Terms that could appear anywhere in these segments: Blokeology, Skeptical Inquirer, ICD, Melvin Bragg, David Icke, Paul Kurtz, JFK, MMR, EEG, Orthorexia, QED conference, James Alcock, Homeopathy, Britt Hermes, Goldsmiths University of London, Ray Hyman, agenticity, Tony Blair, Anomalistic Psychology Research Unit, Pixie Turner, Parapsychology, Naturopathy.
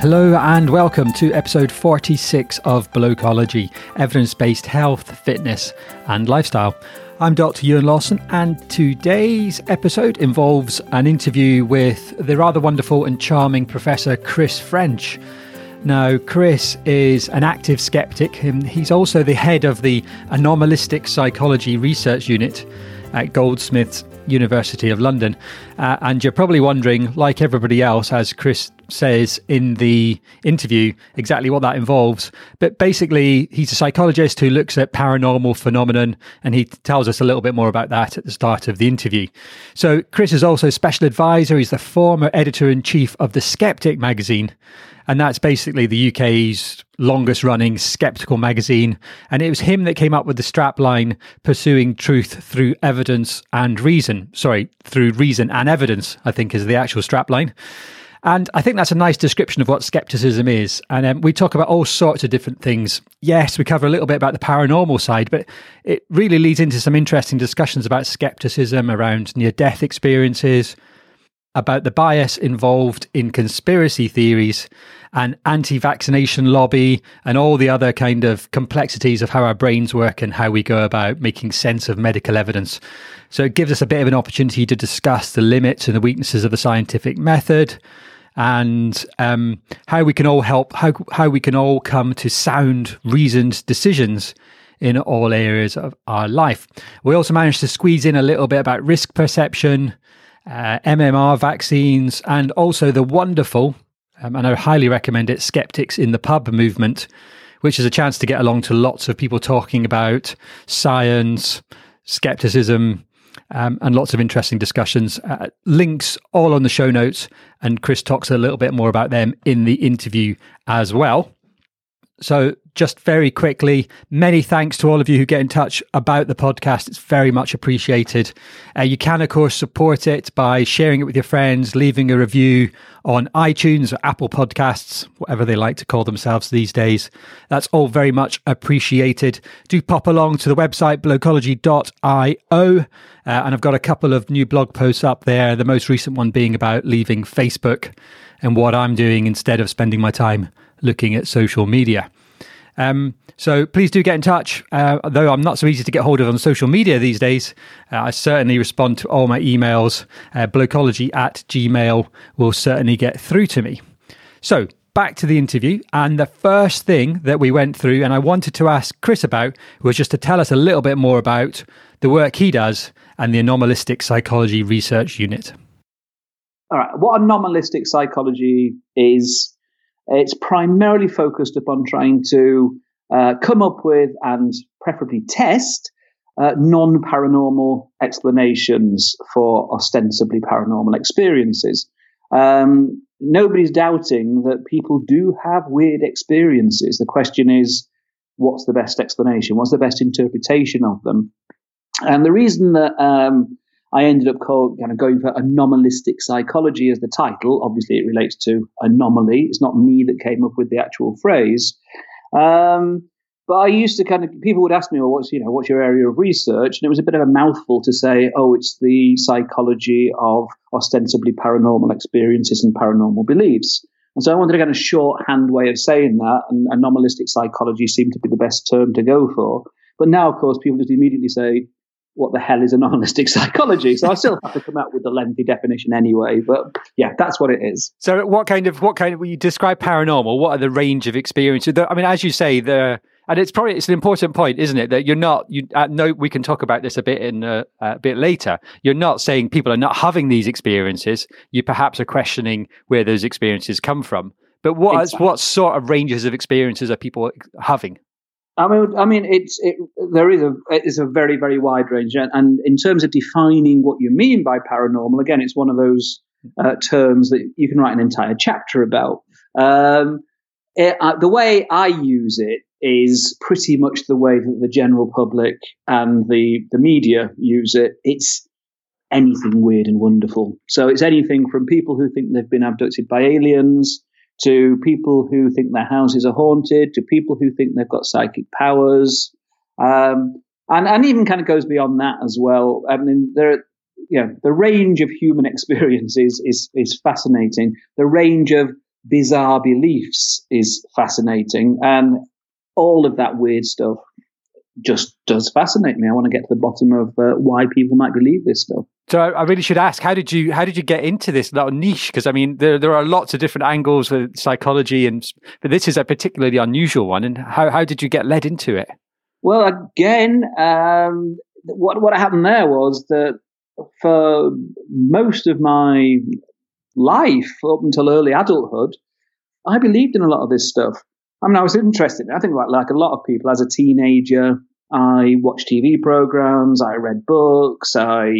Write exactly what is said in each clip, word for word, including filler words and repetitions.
Hello and welcome to episode forty-six of Blokeology, evidence-based health, fitness and lifestyle. I'm Dr Ewan Lawson, and today's episode involves an interview with the rather wonderful and charming Professor Chris French. Now, Chris is an active skeptic, and he's also the head of the Anomalistic Psychology Research Unit at Goldsmiths University of London. Uh, and you're probably wondering, like everybody else, as Chris says in the interview, exactly what that involves. But basically, he's a psychologist who looks at paranormal phenomenon, and he tells us a little bit more about that at the start of the interview. So Chris is also special advisor. He's the former editor-in-chief of the Skeptic magazine, and that's basically the U K's longest running skeptical magazine. And it was him that came up with the strapline, pursuing truth through evidence and reason. Sorry, through reason and evidence, I think is the actual strapline. And I think that's a nice description of what skepticism is. And um, we talk about all sorts of different things. Yes, we cover a little bit about the paranormal side, but it really leads into some interesting discussions about skepticism, around near-death experiences, about the bias involved in conspiracy theories and anti-vaccination lobby and all the other kind of complexities of how our brains work and how we go about making sense of medical evidence. So it gives us a bit of an opportunity to discuss the limits and the weaknesses of the scientific method, and um, how we can all help, how, how we can all come to sound, reasoned decisions in all areas of our life. We also managed to squeeze in a little bit about risk perception, uh, M M R vaccines, and also the wonderful, um, and I highly recommend it, Skeptics in the Pub movement, which is a chance to get along to lots of people talking about science, skepticism, Um, and lots of interesting discussions. Uh, links all on the show notes, and Chris talks a little bit more about them in the interview as well. So just very quickly, many thanks to all of you who get in touch about the podcast. It's very much appreciated. Uh, you can, of course, support it by sharing it with your friends, leaving a review on iTunes or Apple Podcasts, whatever they like to call themselves these days. That's all very much appreciated. Do pop along to the website, blokeology dot io. Uh, and I've got a couple of new blog posts up there, the most recent one being about leaving Facebook and what I'm doing instead of spending my time looking at social media. Um, so please do get in touch, uh, though I'm not so easy to get hold of on social media these days. Uh, I certainly respond to all my emails. Uh, blokeology at gmail will certainly get through to me. So back to the interview. And the first thing that we went through and I wanted to ask Chris about was just to tell us a little bit more about the work he does and the Anomalistic Psychology Research Unit. All right. What anomalistic psychology is, it's primarily focused upon trying to uh, come up with and preferably test uh, non-paranormal explanations for ostensibly paranormal experiences. Um, nobody's doubting that people do have weird experiences. The question is, what's the best explanation? What's the best interpretation of them? And the reason that um, I ended up called, kind of going for anomalistic psychology as the title. Obviously, it relates to anomaly. It's not me that came up with the actual phrase. Um, but I used to kind of, people would ask me, well, what's, you know, what's your area of research? And it was a bit of a mouthful to say, oh, it's the psychology of ostensibly paranormal experiences and paranormal beliefs. And so I wanted a kind of shorthand way of saying that, and anomalistic psychology seemed to be the best term to go for. But now, of course, people just immediately say, what the hell is anomalistic psychology? So I still have to come out with a lengthy definition anyway, but yeah, that's what it is. So what kind of, what kind of, when you describe paranormal, what are the range of experiences? I mean, as you say, the, and it's probably, it's an important point, isn't it? That you're not, you uh, no, we can talk about this a bit in uh, a bit later. You're not saying people are not having these experiences. You perhaps are questioning where those experiences come from, but what, exactly. What sort of ranges of experiences are people having? I mean, I mean, it's it, there is a it's a very very wide range, and, and in terms of defining what you mean by paranormal, again, it's one of those uh, terms that you can write an entire chapter about. Um, it, uh, the way I use it is pretty much the way that the general public and the the media use it. It's anything weird and wonderful. So it's anything from people who think they've been abducted by aliens, to people who think their houses are haunted, to people who think they've got psychic powers, um, and and even kind of goes beyond that as well. I mean, there, you know, the range of human experience is is, is fascinating. The range of bizarre beliefs is fascinating, and all of that weird stuff just does fascinate me. I want to get to the bottom of uh, why people might believe this stuff. So I really should ask, how did you how did you get into this little niche? Because I mean, there there are lots of different angles with psychology, and but this is a particularly unusual one. And how how did you get led into it? Well, again, um, what what happened there was that for most of my life up until early adulthood, I believed in a lot of this stuff. I mean, I was interested. I think, like, like a lot of people, as a teenager, I watched T V programs, I read books, I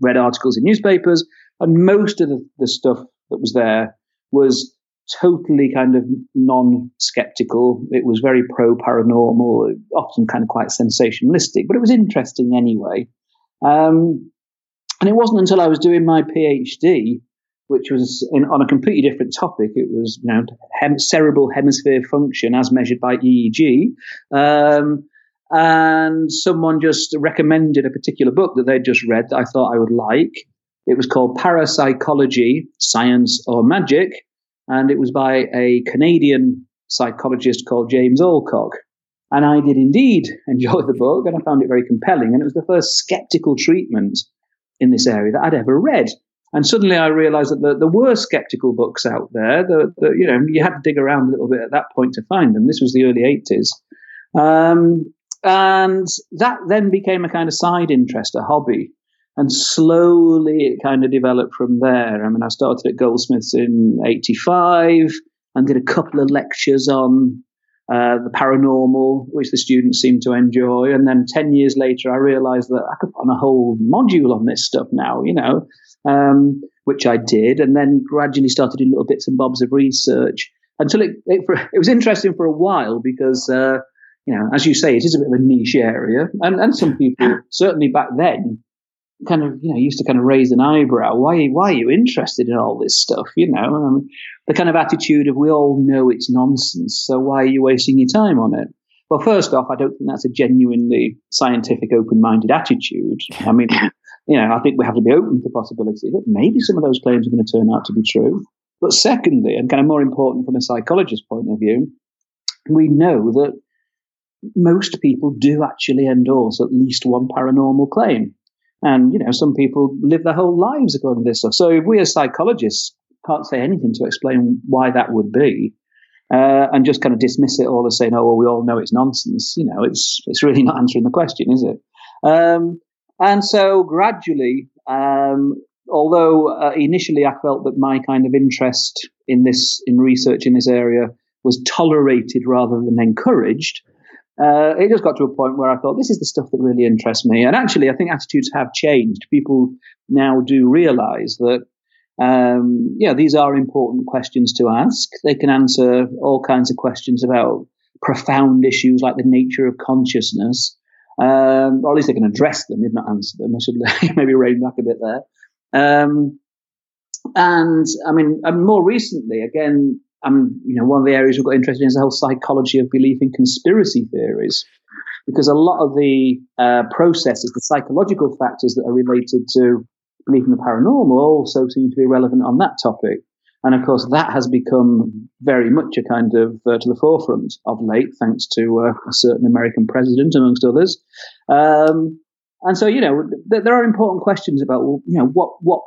read articles in newspapers, and most of the, the stuff that was there was totally kind of non-skeptical. It was very pro-paranormal, often kind of quite sensationalistic, but it was interesting anyway. Um, and it wasn't until I was doing my PhD, which was in, on a completely different topic. It was, you know, hem- cerebral hemisphere function as measured by E E G. Um, and someone just recommended a particular book that they'd just read that I thought I would like. It was called Parapsychology, Science or Magic, and it was by a Canadian psychologist called James Alcock. And I did indeed enjoy the book, and I found it very compelling. And it was the first skeptical treatment in this area that I'd ever read. And suddenly I realized that there, there were skeptical books out there. That, that, you know, you had to dig around a little bit at that point to find them. This was the early eighties. Um, and that then became a kind of side interest, a hobby. And slowly it kind of developed from there. I mean, I started at Goldsmiths in eighty-five and did a couple of lectures on uh, the paranormal, which the students seemed to enjoy. And then ten years later, I realized that I could put on a whole module on this stuff now, you know. Um, which I did, and then gradually started doing little bits and bobs of research until it it, it was interesting for a while because, uh, you know, as you say, it is a bit of a niche area. And, and some people, certainly back then, kind of, you know, used to kind of raise an eyebrow. Why, why are you interested in all this stuff? You know, um, the kind of attitude of we all know it's nonsense, so why are you wasting your time on it? Well, first off, I don't think that's a genuinely scientific, open-minded attitude. I mean... You know, I think we have to be open to the possibility that maybe some of those claims are going to turn out to be true. But secondly, and kind of more important from a psychologist's point of view, we know that most people do actually endorse at least one paranormal claim. And, you know, some people live their whole lives according to this stuff. So if we as psychologists can't say anything to explain why that would be, uh, and just kind of dismiss it all as saying, oh, well, we all know it's nonsense, you know, it's it's really not answering the question, is it? Um And so gradually, um, although uh, initially I felt that my kind of interest in this, in research in this area was tolerated rather than encouraged, uh, it just got to a point where I thought this is the stuff that really interests me. And actually, I think attitudes have changed. People now do realize that, um, yeah, these are important questions to ask. They can answer all kinds of questions about profound issues like the nature of consciousness. Um, or at least they can address them, if not answer them. I should maybe rein back a bit there. Um, and I mean, and more recently, again, I mean, you know, one of the areas we've got interested in is the whole psychology of belief in conspiracy theories, because a lot of the uh, processes, the psychological factors that are related to belief in the paranormal, also seem to be relevant on that topic. And of course, that has become very much a kind of uh, to the forefront of late, thanks to uh, a certain American president, amongst others. Um, and so, you know, th- there are important questions about, well, you know, what what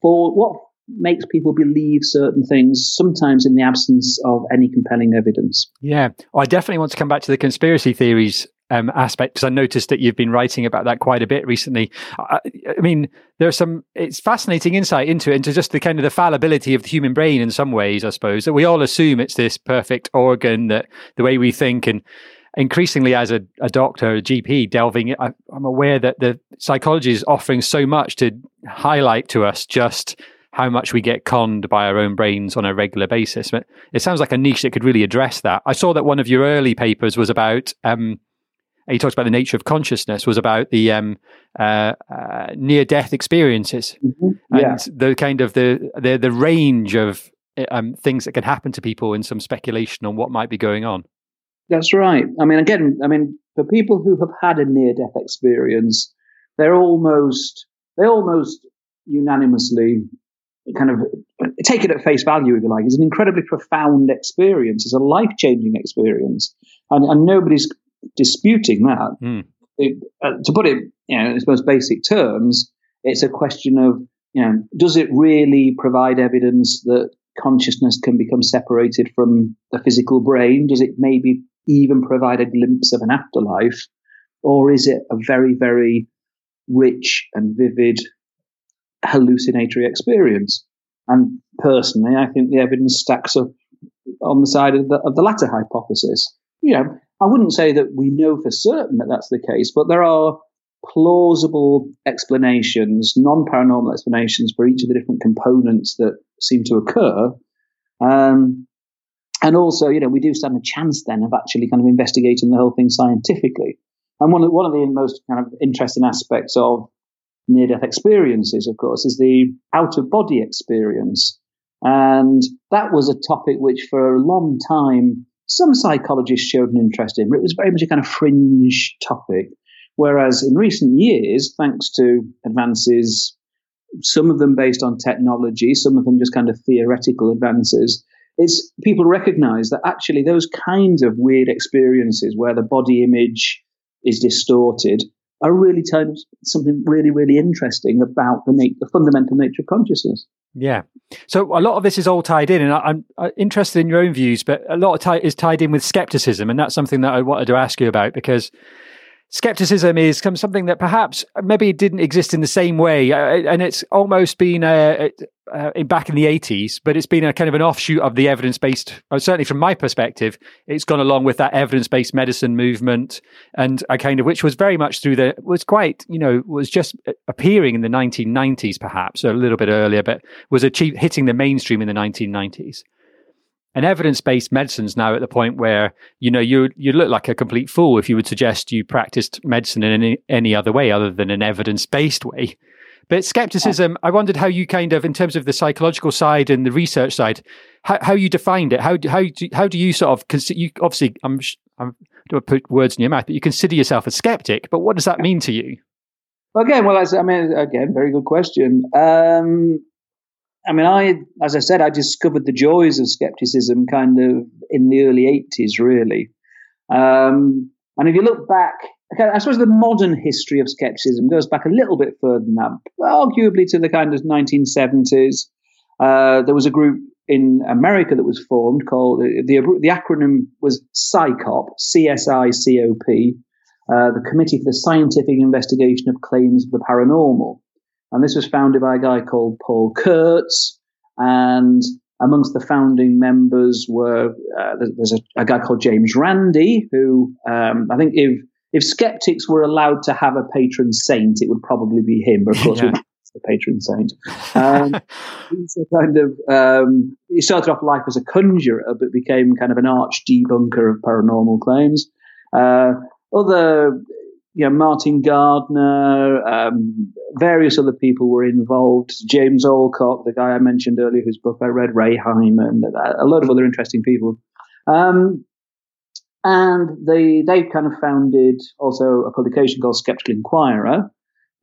for what makes people believe certain things, sometimes in the absence of any compelling evidence. Yeah, well, I definitely want to come back to the conspiracy theories um, aspect, because I noticed that you've been writing about that quite a bit recently. I, I mean, there's some, it's fascinating insight into it, into just the kind of the fallibility of the human brain in some ways, I suppose, that we all assume it's this perfect organ, that the way we think. And increasingly, as a, a doctor, a G P delving, I, I'm aware that the psychology is offering so much to highlight to us just how much we get conned by our own brains on a regular basis. But it sounds like a niche that could really address that. I saw that one of your early papers was about, um, he talks about the nature of consciousness, was about the um, uh, uh, near-death experiences, mm-hmm. yeah. and the kind of the the, the range of um, things that can happen to people, and some speculation on what might be going on. That's right. I mean, again, I mean, for people who have had a near-death experience, they're almost, they almost unanimously kind of take it at face value, if you like, is an incredibly profound experience. It's a life-changing experience, and, and nobody's disputing that. Mm. It, uh, to put it, you know, in its most basic terms, it's a question of, you know, does it really provide evidence that consciousness can become separated from the physical brain? Does it maybe even provide a glimpse of an afterlife? Or is it a very, very rich and vivid hallucinatory experience? And personally, I think the evidence stacks up on the side of the, of the latter hypothesis. You know, I wouldn't say that we know for certain that that's the case, but there are plausible explanations, non-paranormal explanations for each of the different components that seem to occur. Um, and also, you know, we do stand a chance then of actually kind of investigating the whole thing scientifically. And one of, one of the most kind of interesting aspects of near-death experiences, of course, is the out-of-body experience. And that was a topic which for a long time some psychologists showed an interest in, but it was very much a kind of fringe topic. Whereas in recent years, thanks to advances, some of them based on technology, some of them just kind of theoretical advances, it's people recognize that actually those kinds of weird experiences where the body image is distorted are really telling something really, really interesting about the, na- the fundamental nature of consciousness. Yeah. So a lot of this is all tied in, and I'm interested in your own views, but a lot of tie- is tied in with skepticism, and that's something that I wanted to ask you about, because skepticism is something that perhaps maybe didn't exist in the same way, and it's almost been a, a, a, back in the eighties, but it's been a kind of an offshoot of the evidence-based, certainly from my perspective, it's gone along with that evidence-based medicine movement, and a kind of, which was very much through the, was quite, you know, was just appearing in the nineteen nineties perhaps, a little bit earlier, but was achieve, hitting the mainstream in the nineteen nineties. And evidence-based medicine's now at the point where, you know, you you look like a complete fool if you would suggest you practiced medicine in any, any other way other than an evidence-based way. But skepticism, yeah. I wondered how you kind of, in terms of the psychological side and the research side, how, how you defined it. How do how do, how do you sort of consider? You obviously, I'm I'm don't put words in your mouth, but you consider yourself a skeptic. But what does that mean to you? Well, again, well, I mean, again, very good question. Um, I mean, I, as I said, I discovered the joys of skepticism kind of in the early eighties, really. Um, and if you look back, okay, I suppose the modern history of skepticism goes back a little bit further than that, arguably to the kind of nineteen seventies. Uh, there was a group in America that was formed called, the, the acronym was C S I C O P, C S I C O P, uh, the Committee for the Scientific Investigation of Claims of the Paranormal. And this was founded by a guy called Paul Kurtz. And amongst the founding members were, uh, there's a, a guy called James Randi, who um, I think if if skeptics were allowed to have a patron saint, it would probably be him. But of course, yeah. He's the patron saint. Um, he's a kind of, um, he started off life as a conjurer, but became kind of an arch debunker of paranormal claims. Uh, other... Yeah, Martin Gardner, um, various other people were involved. James Alcock, the guy I mentioned earlier, whose book I read, Ray Hyman, a lot of other interesting people. Um, and they they kind of founded also a publication called Skeptical Inquirer.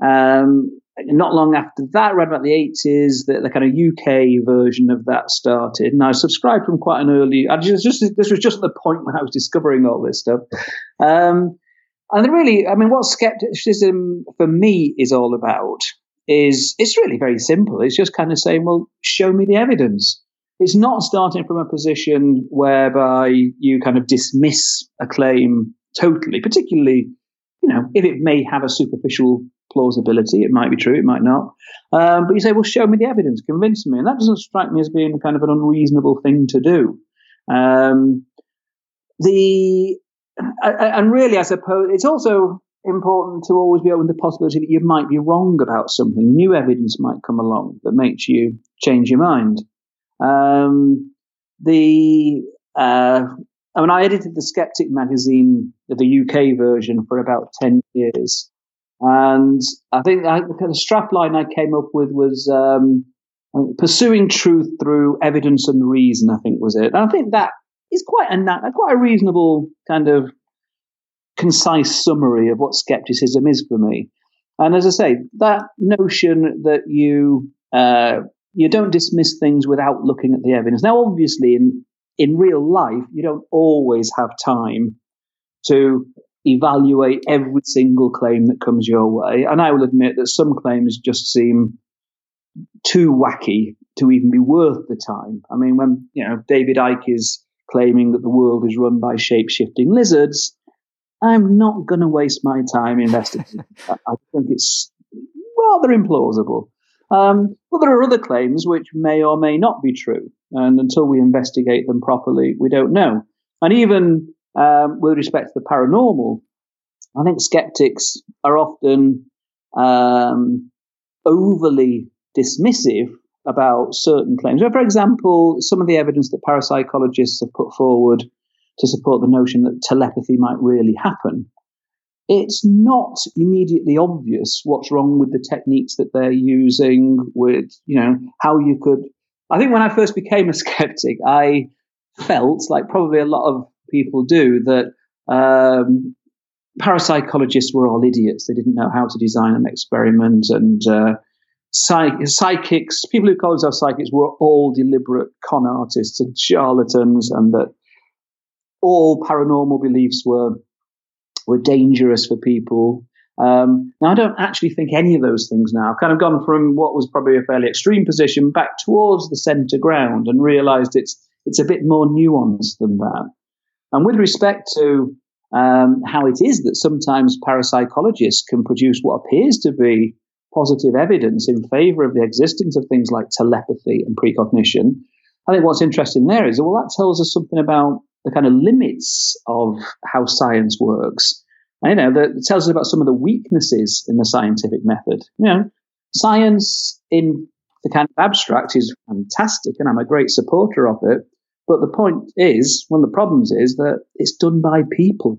Um, not long after that, around about the eighties, the, the kind of U K version of that started. And I subscribed from quite an early. I just, just this was just the point when I was discovering all this stuff. Um, And really, I mean, what skepticism for me is all about is it's really very simple. It's just kind of saying, well, show me the evidence. It's not starting from a position whereby you kind of dismiss a claim totally, particularly, you know, if it may have a superficial plausibility. It might be true, it might not. Um, but you say, well, show me the evidence, convince me. And that doesn't strike me as being kind of an unreasonable thing to do. Um, the... And really, I suppose, it's also important to always be open to the possibility that you might be wrong about something. New evidence might come along that makes you change your mind. Um, the uh, I mean, I edited the Skeptic magazine, the U K version, for about ten years. And I think I, the strapline I came up with was um, pursuing truth through evidence and reason, I think was it. And I think that It's quite a quite a reasonable kind of concise summary of what skepticism is for me. And as I say, that notion that you uh, You don't dismiss things without looking at the evidence. Now, obviously, in, in real life, you don't always have time to evaluate every single claim that comes your way. And I will admit that some claims just seem too wacky to even be worth the time. I mean, when, you know, David Icke is claiming that the world is run by shape-shifting lizards, I'm not going to waste my time investigating that. I think it's rather implausible. Um, but there are other claims which may or may not be true, and until we investigate them properly, we don't know. And even um, with respect to the paranormal, I think skeptics are often um, overly dismissive about certain claims. So, for example, some of the evidence that parapsychologists have put forward to support the notion that telepathy might really happen, it's not immediately obvious what's wrong with the techniques that they're using, with, you know, how you could... I think when I first became a skeptic, I felt, like probably a lot of people do, that um, parapsychologists were all idiots. They didn't know how to design an experiment, and uh, psych- psychics, people who call themselves psychics, were all deliberate con artists and charlatans, and that all paranormal beliefs were were dangerous for people. Um, now, I don't actually think any of those things now. I've kind of gone from what was probably a fairly extreme position back towards the centre ground and realised it's it's a bit more nuanced than that. And with respect to um, how it is that sometimes parapsychologists can produce what appears to be positive evidence in favour of the existence of things like telepathy and precognition, I think what's interesting there is, well, that tells us something about the kind of limits of how science works. I know that it tells us about some of the weaknesses in the scientific method. You know, science in the kind of abstract is fantastic, and I'm a great supporter of it. But the point is, one of the problems is that it's done by people.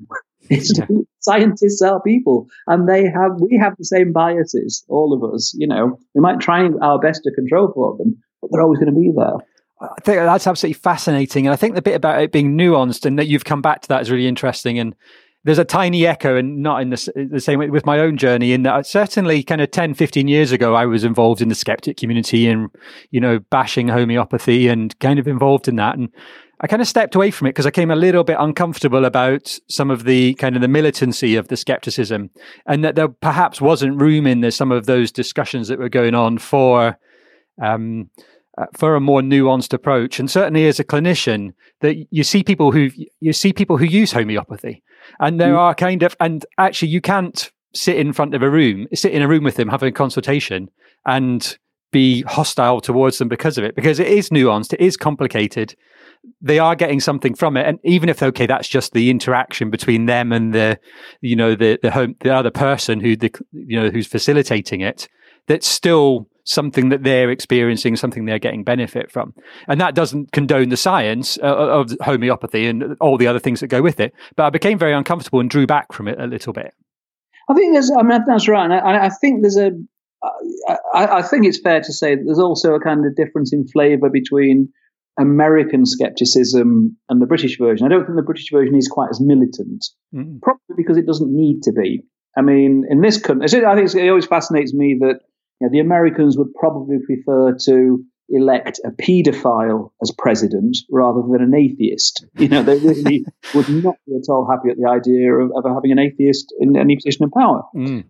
It's yeah. Scientists are people, and they have we have the same biases, all of us. You know, we might try our best to control for them, but they're always going to be there. I think that's absolutely fascinating. And I think the bit about it being nuanced and that you've come back to that is really interesting. And there's a tiny echo, and not in the, the same way with my own journey, in that I certainly kind of ten, fifteen years ago, I was involved in the skeptic community and, you know, bashing homeopathy and kind of involved in that. And I kind of stepped away from it because I came a little bit uncomfortable about some of the kind of the militancy of the skepticism, and that there perhaps wasn't room in there, some of those discussions that were going on for, um, Uh, for a more nuanced approach. And certainly as a clinician, that you see people who you see people who use homeopathy, and there mm. are kind of, and actually you can't sit in front of a room, sit in a room with them, having a consultation and be hostile towards them because of it, because it is nuanced, it is complicated. They are getting something from it. And even if, okay, that's just the interaction between them and the, you know, the, the home, the other person who the, you know, who's facilitating it, that's still something that they're experiencing, something they're getting benefit from. And that doesn't condone the science uh, of homeopathy and all the other things that go with it. But I became very uncomfortable and drew back from it a little bit. I think there's, I mean, that's right. And I, I think there's a, I, I think it's fair to say that there's also a kind of difference in flavour between American scepticism and the British version. I don't think the British version is quite as militant, mm. probably because it doesn't need to be. I mean, in this country, I think it always fascinates me that, you know, the Americans would probably prefer to elect a paedophile as president rather than an atheist. You know, they really would not be at all happy at the idea of, of having an atheist in any position of power. Mm.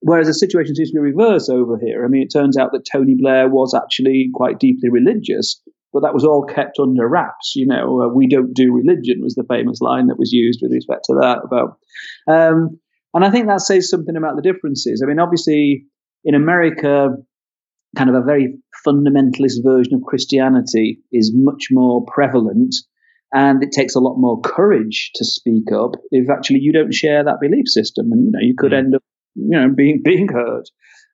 Whereas the situation seems to be reversed over here. I mean, it turns out that Tony Blair was actually quite deeply religious, but that was all kept under wraps. You know, uh, we don't do religion was the famous line that was used with respect to that. About, um, and I think that says something about the differences. I mean, obviously, in America, kind of a very fundamentalist version of Christianity is much more prevalent, and it takes a lot more courage to speak up if actually you don't share that belief system, and you know you could mm. end up, you know, being being hurt.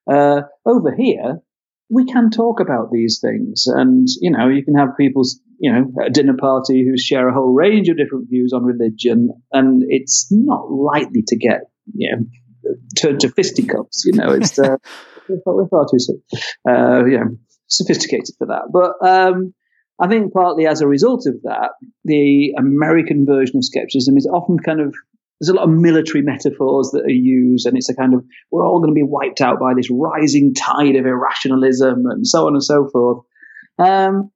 Uh, over here, we can talk about these things, and you know you can have people, you know, at a dinner party who share a whole range of different views on religion, and it's not likely to get, you know, turn to fisticuffs, you know. It's uh, we're far too uh, you know, sophisticated for that. But um, I think partly as a result of that, the American version of skepticism is often kind of There's a lot of military metaphors that are used, and it's a kind of, we're all going to be wiped out by this rising tide of irrationalism and so on and so forth. Um,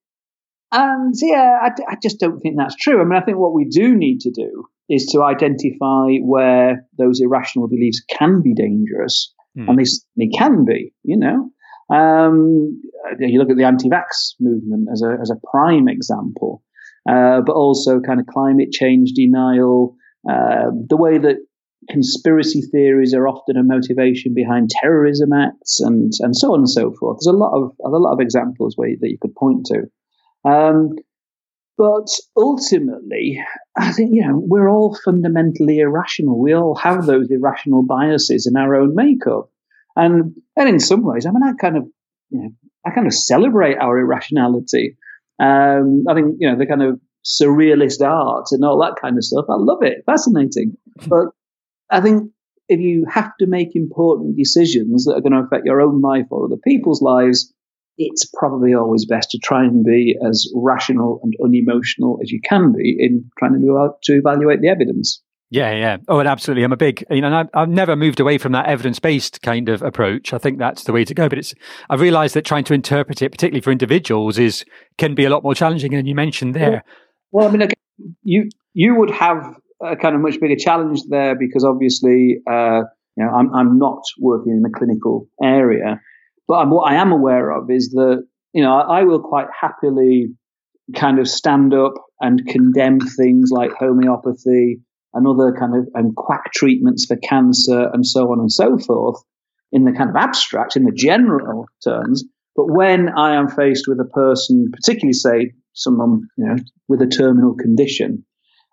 and yeah, I, I just don't think that's true. I mean, I think what we do need to do is to identify where those irrational beliefs can be dangerous, mm. and they certainly can be, you know. Um, you look at the anti-vax movement as a, as a prime example, uh, but also kind of climate change denial, uh, the way that conspiracy theories are often a motivation behind terrorism acts, and, and so on and so forth. There's a lot of, a lot of examples where you, that you could point to. Um, but ultimately, I think, you know, we're all fundamentally irrational. We all have those irrational biases in our own makeup. And and in some ways, I mean, I kind of, you know, I kind of celebrate our irrationality. Um, I think, you know, the kind of surrealist art and all that kind of stuff, I love it, fascinating. But I think if you have to make important decisions that are going to affect your own life or other people's lives, it's probably always best to try and be as rational and unemotional as you can be in trying to do, to evaluate the evidence. Yeah, yeah. Oh, and absolutely. I'm a big, you know, and I've, I've never moved away from that evidence-based kind of approach. I think that's the way to go. But it's, I've realized that trying to interpret it, particularly for individuals, is, can be a lot more challenging than you mentioned there. Well, I mean, okay, you, you would have a kind of much bigger challenge there because obviously, uh, you know, I'm, I'm not working in the clinical area, but I'm, what I am aware of is that, you know, I, I will quite happily kind of stand up and condemn things like homeopathy, and other kind of and quack treatments for cancer and so on and so forth in the kind of abstract, in the general terms. But when I am faced with a person, particularly say someone, you know, with a terminal condition,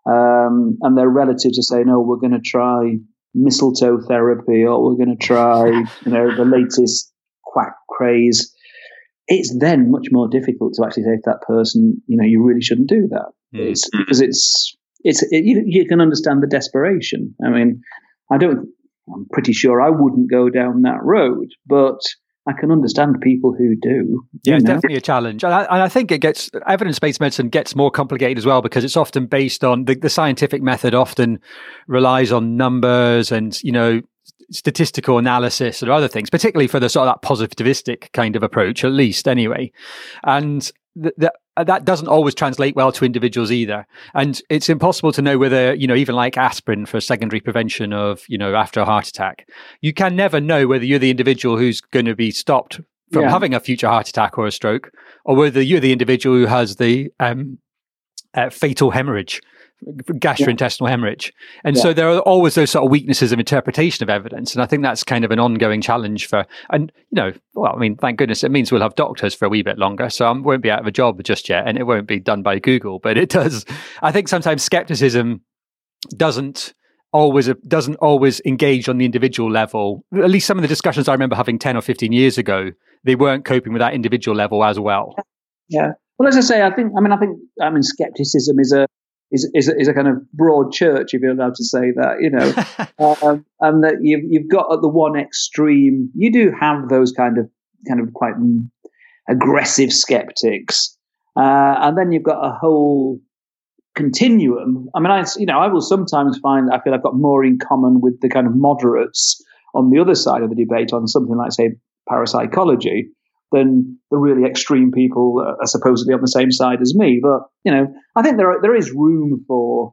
um, and their relatives are saying, "No, we're going to try mistletoe therapy, or we're going to try, you know, the latest quack craze," it's then much more difficult to actually say to that person, "You know, you really shouldn't do that," it's, because it's It's it, you, you can understand the desperation. I mean, I don't. I'm pretty sure I wouldn't go down that road, but I can understand people who do. Yeah, it's know? definitely a challenge, and I, and I think it gets evidence-based medicine gets more complicated as well because it's often based on the, the scientific method. Often relies on numbers and you know statistical analysis or other things, particularly for the sort of that positivistic kind of approach, at least anyway, and. Th- th- that doesn't always translate well to individuals either. And it's impossible to know whether, you know, even like aspirin for secondary prevention of, you know, after a heart attack, you can never know whether you're the individual who's going to be stopped from yeah. having a future heart attack or a stroke, or whether you're the individual who has the um, uh, fatal hemorrhage, gastrointestinal yeah. hemorrhage. And yeah. so there are always those sort of weaknesses of interpretation of evidence. And I think that's kind of an ongoing challenge for, and, you know, well, I mean, thank goodness it means we'll have doctors for a wee bit longer. So I won't be out of a job just yet, and it won't be done by Google, but it does. I think sometimes skepticism doesn't always, doesn't always engage on the individual level. At least some of the discussions I remember having ten or fifteen years ago, they weren't coping with that individual level as well. Yeah. Well, as I say, I think, I mean, I think, I mean, skepticism is a, Is, is is a kind of broad church, if you're allowed to say that, you know, um, and that you've you've got at the one extreme, you do have those kind of kind of quite aggressive skeptics, uh, and then you've got a whole continuum. I mean, I you know I will sometimes find that I feel I've got more in common with the kind of moderates on the other side of the debate on something like say parapsychology than the really extreme people are supposedly on the same side as me. But, you know, I think there are, there is room for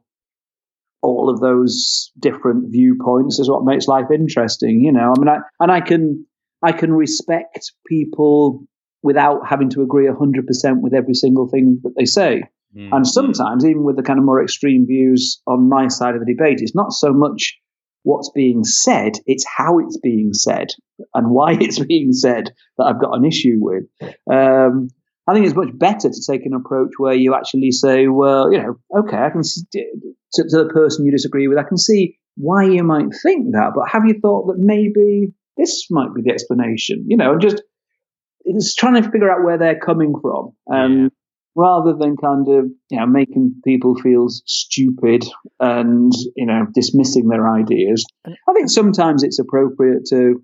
all of those different viewpoints is what makes life interesting, you know. I mean, I, and I can I can respect people without having to agree one hundred percent with every single thing that they say. Mm. And sometimes, even with the kind of more extreme views on my side of the debate, it's not so much what's being said, it's how it's being said and why it's being said that I've got an issue with. Um, I think it's much better to take an approach where you actually say, well, you know, okay, I can to, to the person you disagree with, I can see why you might think that, but have you thought that maybe this might be the explanation? You know, just it's trying to figure out where they're coming from. Um, yeah. Rather than kind of, you know, making people feel stupid and, you know, dismissing their ideas. I think sometimes it's appropriate to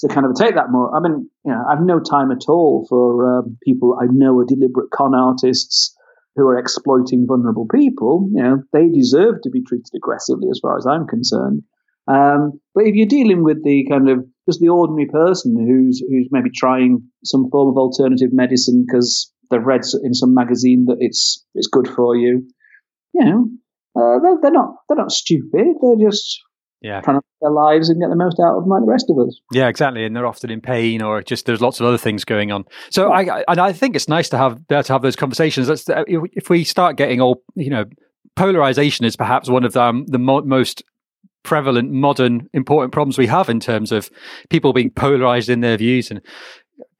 to kind of take that more. I mean, you know, I've no time at all for um, people I know are deliberate con artists who are exploiting vulnerable people, you know, they deserve to be treated aggressively as far as I'm concerned. Um, but if you're dealing with the kind of just the ordinary person who's who's maybe trying some form of alternative medicine because they've read in some magazine that it's it's good for you, you know, uh, they're, they're not they're not stupid. They're just yeah. trying to live their lives and get the most out of them like the rest of us. Yeah, exactly. And they're often in pain, or just there's lots of other things going on. So yeah. I and I think it's nice to have to have those conversations. That's, if we start getting all, you know, polarization is perhaps one of the, um, the mo- most prevalent modern important problems we have in terms of people being polarized in their views, and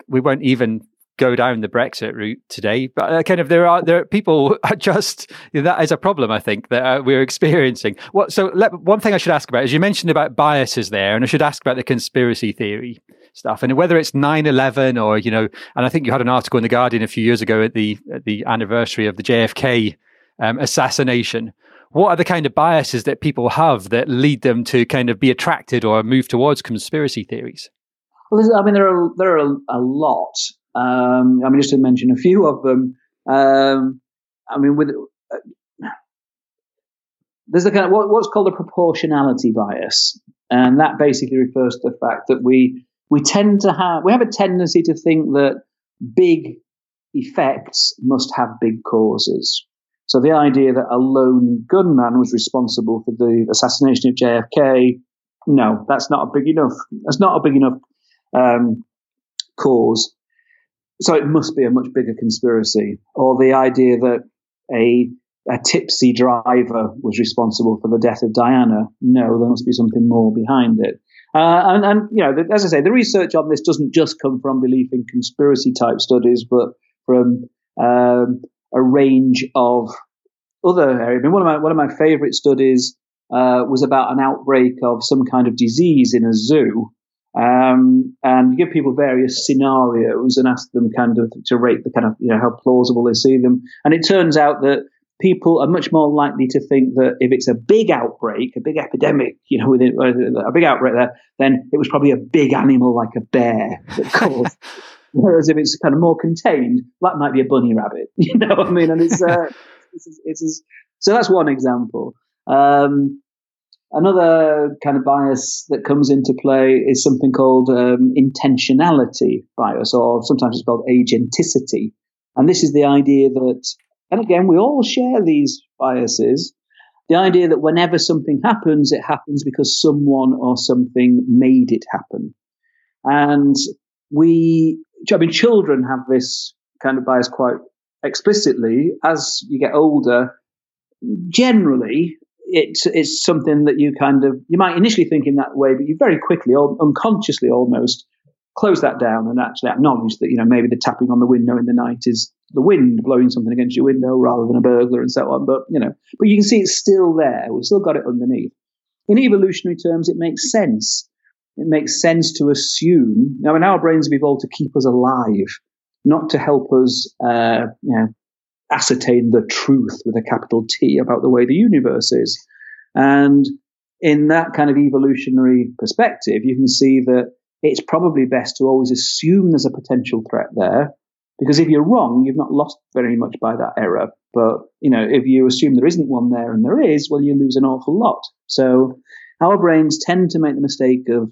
we won't even go down the Brexit route today, but uh, kind of there are there are people are just that is a problem I think that uh, we're experiencing. What so let, one thing I should ask about is you mentioned about biases there, and I should ask about the conspiracy theory stuff and whether it's nine eleven or, you know, and I think you had an article in The Guardian a few years ago at the at the anniversary of the J F K um, assassination. What are the kind of biases that people have that lead them to kind of be attracted or move towards conspiracy theories? Well, I mean, there are there are a lot. Um, I mean, just to mention a few of them. Um, I mean, with uh, there's the kind of what, what's called a proportionality bias, and that basically refers to the fact that we we tend to have we have a tendency to think that big effects must have big causes. So the idea that a lone gunman was responsible for the assassination of J F K, no, that's not a big enough. That's not a big enough um, cause. So it must be a much bigger conspiracy. Or the idea that a a tipsy driver was responsible for the death of Diana, no, there must be something more behind it. Uh, and, and you know, as I say, the research on this doesn't just come from belief in conspiracy type studies, but from um, a range of other areas. I mean, one of my one of my favourite studies uh, was about an outbreak of some kind of disease in a zoo, um, and you give people various scenarios and ask them kind of to rate the kind of, you know, how plausible they see them. And it turns out that people are much more likely to think that if it's a big outbreak, a big epidemic, you know, within, uh, a big outbreak there, then it was probably a big animal like a bear that caused. Whereas if it's kind of more contained, that might be a bunny rabbit, you know what I mean? And it's, uh, it's, it's, it's so that's one example. Um, another kind of bias that comes into play is something called um, intentionality bias, or sometimes it's called agenticity. And this is the idea that, and again, we all share these biases, the idea that whenever something happens, it happens because someone or something made it happen. And we... I mean, children have this kind of bias quite explicitly. As you get older, generally, it's, it's something that you kind of, you might initially think in that way, but you very quickly, unconsciously almost, close that down and actually acknowledge that, you know, maybe the tapping on the window in the night is the wind blowing something against your window rather than a burglar and so on. But, you know, but you can see it's still there. We've still got it underneath. In evolutionary terms, it makes sense. It makes sense to assume. Now, I mean, our brains have evolved to keep us alive, not to help us, uh, you know, ascertain the truth with a capital T about the way the universe is. And in that kind of evolutionary perspective, you can see that it's probably best to always assume there's a potential threat there, because if you're wrong, you've not lost very much by that error. But, you know, if you assume there isn't one there and there is, well, you lose an awful lot. So our brains tend to make the mistake of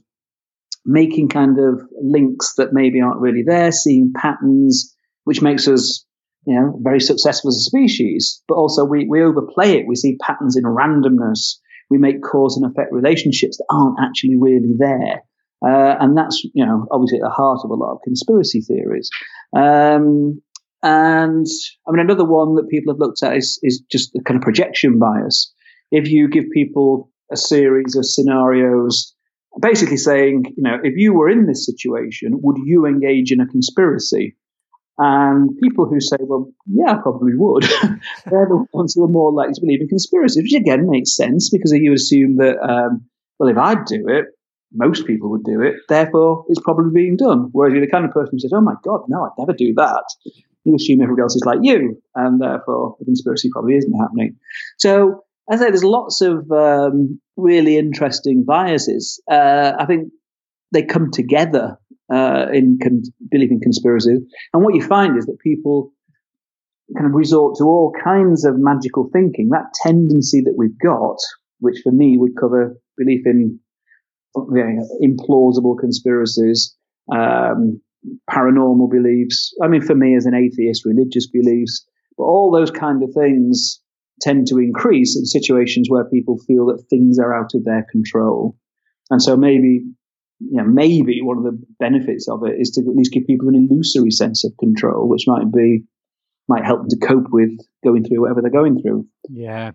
making kind of links that maybe aren't really there, seeing patterns, which makes us, you know, very successful as a species. But also we, we overplay it. We see patterns in randomness. We make cause and effect relationships that aren't actually really there. Uh, and that's, you know, obviously at the heart of a lot of conspiracy theories. Um, and I mean, another one that people have looked at is, is just the kind of projection bias. If you give people a series of scenarios, basically saying, you know, if you were in this situation, would you engage in a conspiracy? And people who say, well, yeah, I probably would, they're the ones who are more likely to believe in conspiracy, which again makes sense, because if you assume that, um, well, if I'd do it, most people would do it, therefore it's probably being done. Whereas you're the kind of person who says, oh my God, no, I'd never do that. You assume everybody else is like you, and therefore the conspiracy probably isn't happening. So I say there's lots of um, really interesting biases. Uh, I think they come together uh, in con- believing conspiracies. And what you find is that people kind of resort to all kinds of magical thinking, that tendency that we've got, which for me would cover belief in you know, implausible conspiracies, um, paranormal beliefs. I mean, for me as an atheist, religious beliefs, but all those kind of things tend to increase in situations where people feel that things are out of their control. And so maybe, you know, maybe one of the benefits of it is to at least give people an illusory sense of control, which might be, might help them to cope with going through whatever they're going through. Yeah.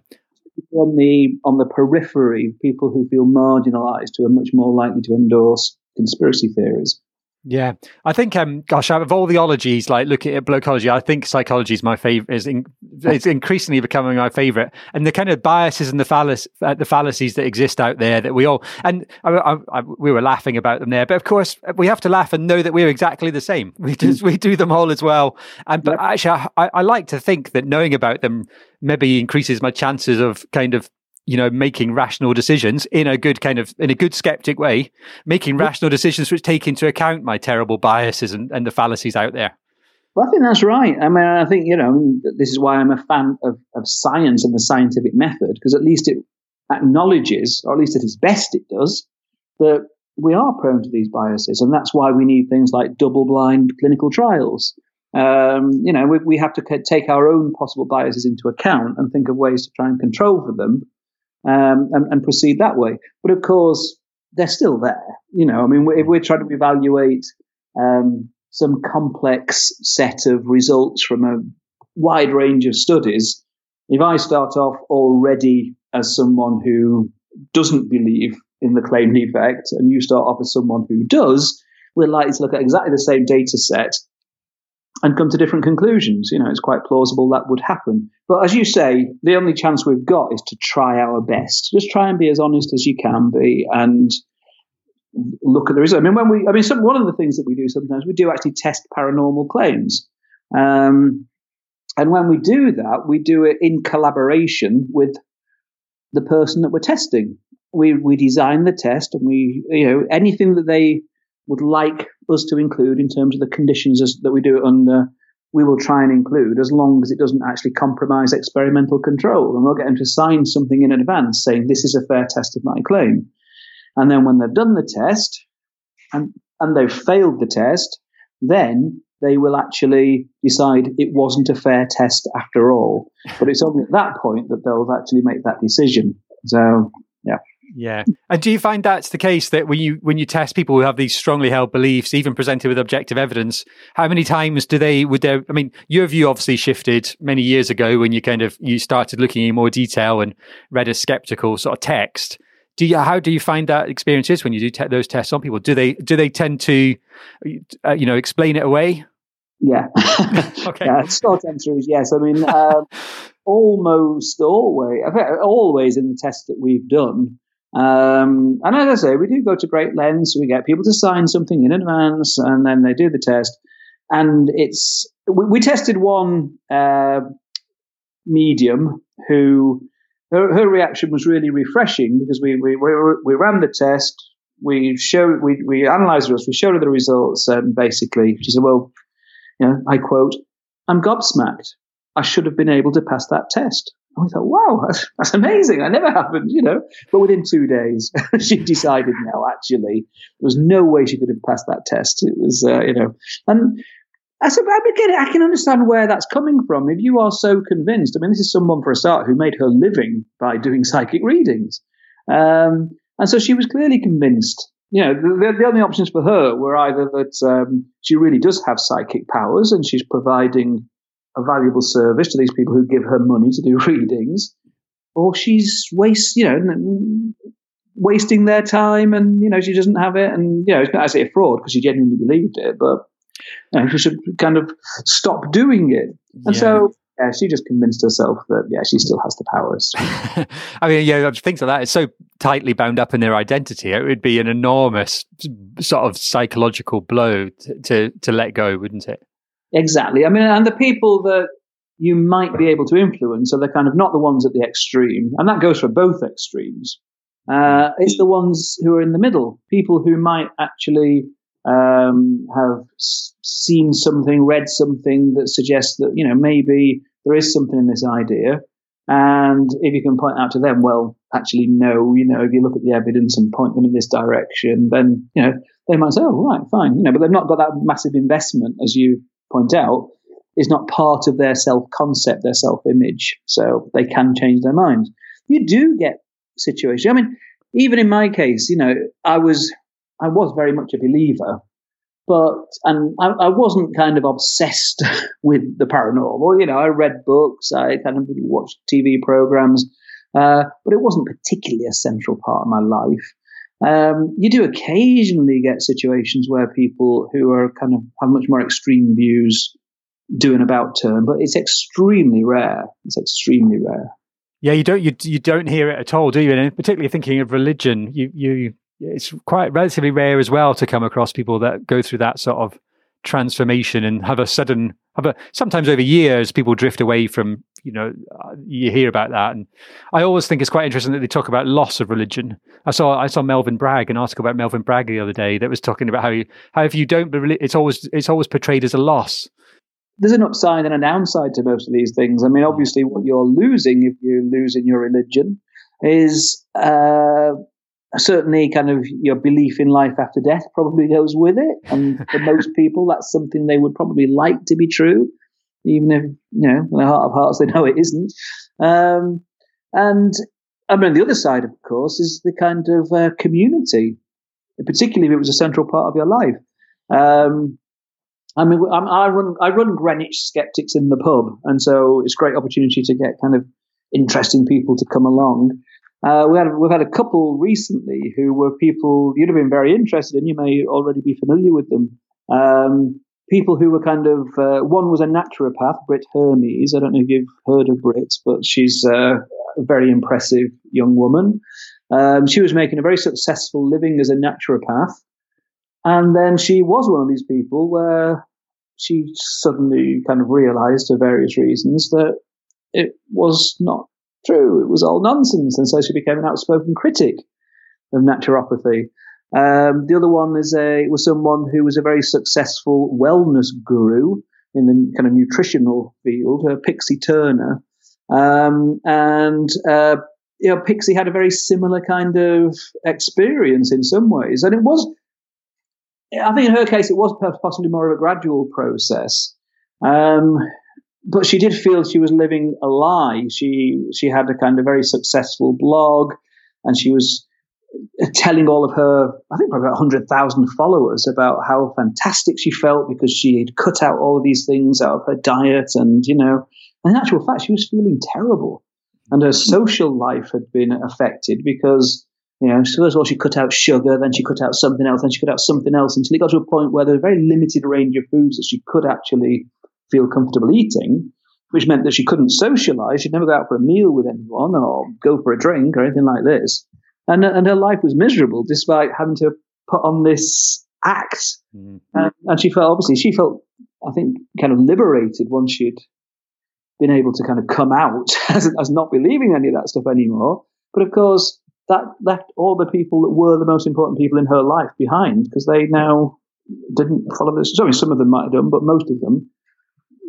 On the, on the periphery, people who feel marginalized who are much more likely to endorse conspiracy theories. Yeah, I think, um, gosh, out of all the ologies, like looking at blokeology, I think psychology is my favorite, is in, it's increasingly becoming my favorite. And the kind of biases and the, fallac- uh, the fallacies that exist out there that we all, and I, I, I, we were laughing about them there, but of course we have to laugh and know that we're exactly the same. We just, we do them all as well. And, but yep. actually I, I like to think that knowing about them maybe increases my chances of kind of, you know, making rational decisions in a good kind of, in a good skeptic way, making rational decisions which take into account my terrible biases and, and the fallacies out there. Well, I think that's right. I mean, I think, you know, this is why I'm a fan of, of science and the scientific method, because at least it acknowledges, or at least at its best it does, that we are prone to these biases. And that's why we need things like double-blind clinical trials. Um, you know, we, we have to take our own possible biases into account and think of ways to try and control for them. Um, and, and proceed that way. But of course, they're still there. You know, I mean, if we're trying to evaluate um, some complex set of results from a wide range of studies, if I start off already as someone who doesn't believe in the claimed effect, and you start off as someone who does, we're likely to look at exactly the same data set and come to different conclusions. You know, it's quite plausible that would happen. But as you say, the only chance we've got is to try our best. Just try and be as honest as you can be and look at the result. I mean, when we, I mean, some, one of the things that we do sometimes, we do actually test paranormal claims. Um, and when we do that, we do it in collaboration with the person that we're testing. We, we design the test and we, you know, anything that they would like us to include in terms of the conditions as, that we do it under, we will try and include, as long as it doesn't actually compromise experimental control. And we'll get them to sign something in advance saying, this is a fair test of my claim. And then when they've done the test and, and they've failed the test, then they will actually decide it wasn't a fair test after all. But it's only at that point that they'll actually make that decision. So, yeah. Yeah. And do you find that's the case, that when you when you test people who have these strongly held beliefs, even presented with objective evidence, how many times do they, would their, I mean, your view obviously shifted many years ago when you kind of, you started looking in more detail and read a skeptical sort of text. Do you, how do you find that experience is when you do te- those tests on people? Do they, do they tend to, uh, you know, explain it away? Yeah. Okay. Yeah, short answer is yes. I mean, um, almost always, always in the tests that we've done, Um, and as I say, we do go to great lengths. We get people to sign something in advance, and then they do the test. And it's we, we tested one uh, medium who her, her reaction was really refreshing, because we we we, we ran the test, we showed we we analysed it, we showed her the results, and basically she said, "Well, you know, I quote, I'm gobsmacked. I should have been able to pass that test." And we thought, wow, that's, that's amazing. That never happened, you know. But within two days, she decided, no, actually, there was no way she could have passed that test. It was, uh, you know. And I said, I get it. I can understand where that's coming from. If you are so convinced, I mean, this is someone, for a start, who made her living by doing psychic readings. Um, and so she was clearly convinced. You know, the, the only options for her were either that um, she really does have psychic powers and she's providing a valuable service to these people who give her money to do readings, or she's waste, you know, wasting their time, and you know she doesn't have it, and you know it's not actually a fraud because she genuinely believed it, but you know, she should kind of stop doing it. And yeah. so yeah, she just convinced herself that yeah, she still has the powers. I mean, yeah, things like that. It's so tightly bound up in their identity. It would be an enormous sort of psychological blow to to, to let go, wouldn't it? Exactly. I mean, and the people that you might be able to influence are the kind of not the ones at the extreme, and that goes for both extremes. Uh, it's the ones who are in the middle, people who might actually um, have seen something, read something that suggests that, you know, maybe there is something in this idea. And if you can point out to them, well, actually, no, you know, if you look at the evidence and point them in this direction, then, you know, they might say, oh, right, fine, you know, but they've not got that massive investment, as you point out. It's not part of their self-concept, their self-image, so they can change their minds. You do get situations. I mean, even in my case, you know, I was I was very much a believer, but and I, I wasn't kind of obsessed with the paranormal. You know, I read books, I kind of watched T V programs, uh, but it wasn't particularly a central part of my life. Um, you do occasionally get situations where people who are kind of have much more extreme views do an about turn, but it's extremely rare. It's extremely rare. Yeah, you don't you you don't hear it at all, do you? And particularly thinking of religion, you you it's quite relatively rare as well to come across people that go through that sort of transformation and have a sudden have a sometimes over years people drift away from, you know, you hear about that. And I always think it's quite interesting that they talk about loss of religion. I saw I saw Melvin Bragg, an article about Melvin Bragg the other day that was talking about how you, how if you don't it's always it's always portrayed as a loss. There's an upside and a downside to most of these things. I mean, obviously, what you're losing if you lose in your religion is uh, certainly kind of your belief in life after death probably goes with it. And for most people, that's something they would probably like to be true, even if, you know, in their heart of hearts, they know it isn't. Um, and I mean, the other side, of course, is the kind of uh, community, particularly if it was a central part of your life. Um, I mean, I run I run Greenwich Skeptics in the Pub, and so it's a great opportunity to get kind of interesting people to come along. Uh, we had, we've had a couple recently who were people you'd have been very interested in. You may already be familiar with them. Um, people who were kind of, uh, one was a naturopath, Britt Hermes. I don't know if you've heard of Britt, but she's a very impressive young woman. Um, she was making a very successful living as a naturopath. And then she was one of these people where she suddenly kind of realized for various reasons that it was not true. It was all nonsense. And so she became an outspoken critic of naturopathy. Um, the other one is a was someone who was a very successful wellness guru in the kind of nutritional field, uh, Pixie Turner. Um, and uh, you know, Pixie had a very similar kind of experience in some ways. And it was... I think in her case, it was possibly more of a gradual process. Um, but she did feel she was living a lie. She she had a kind of very successful blog, and she was telling all of her, I think probably about one hundred thousand followers, about how fantastic she felt because she had cut out all of these things out of her diet. And, you know, and in actual fact, she was feeling terrible. And her social life had been affected because... You know, first of all, she cut out sugar, then she cut out something else, then she cut out something else, until it got to a point where there was a very limited range of foods that she could actually feel comfortable eating, which meant that she couldn't socialise. She'd never go out for a meal with anyone or go for a drink or anything like this. And, and her life was miserable despite having to put on this act. Mm-hmm. And, and she felt, obviously, she felt, I think, kind of liberated once she'd been able to kind of come out as, as not believing any of that stuff anymore. But of course... that left all the people that were the most important people in her life behind because they now didn't follow this. Sorry, some of them might have done, but most of them,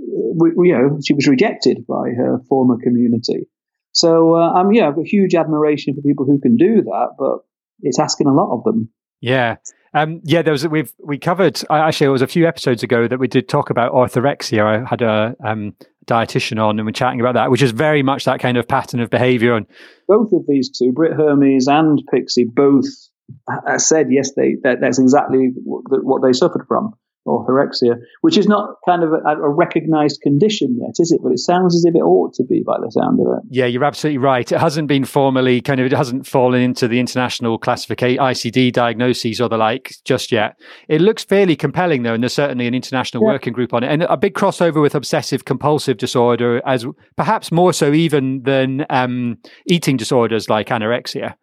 you know, she was rejected by her former community. So, uh, um, yeah, I've got huge admiration for people who can do that, but it's asking a lot of them. Yeah. Um, yeah, there was, we've, we covered, actually, it was a few episodes ago that we did talk about orthorexia. I had a um, dietitian on and we're chatting about that, which is very much that kind of pattern of behavior. And both of these two, Britt Hermes and Pixie, both said, yes, they, that, that's exactly what, what they suffered from, orthorexia, which is not kind of a, a recognized condition yet, is it? But it sounds as if it ought to be by the sound of it. Yeah, you're absolutely right. It hasn't been formally kind of, it hasn't fallen into the international classification, I C D diagnoses or the like just yet. It looks fairly compelling though, and there's certainly an international yeah. working group on it. And a big crossover with obsessive compulsive disorder, as perhaps more so even than um, eating disorders like anorexia.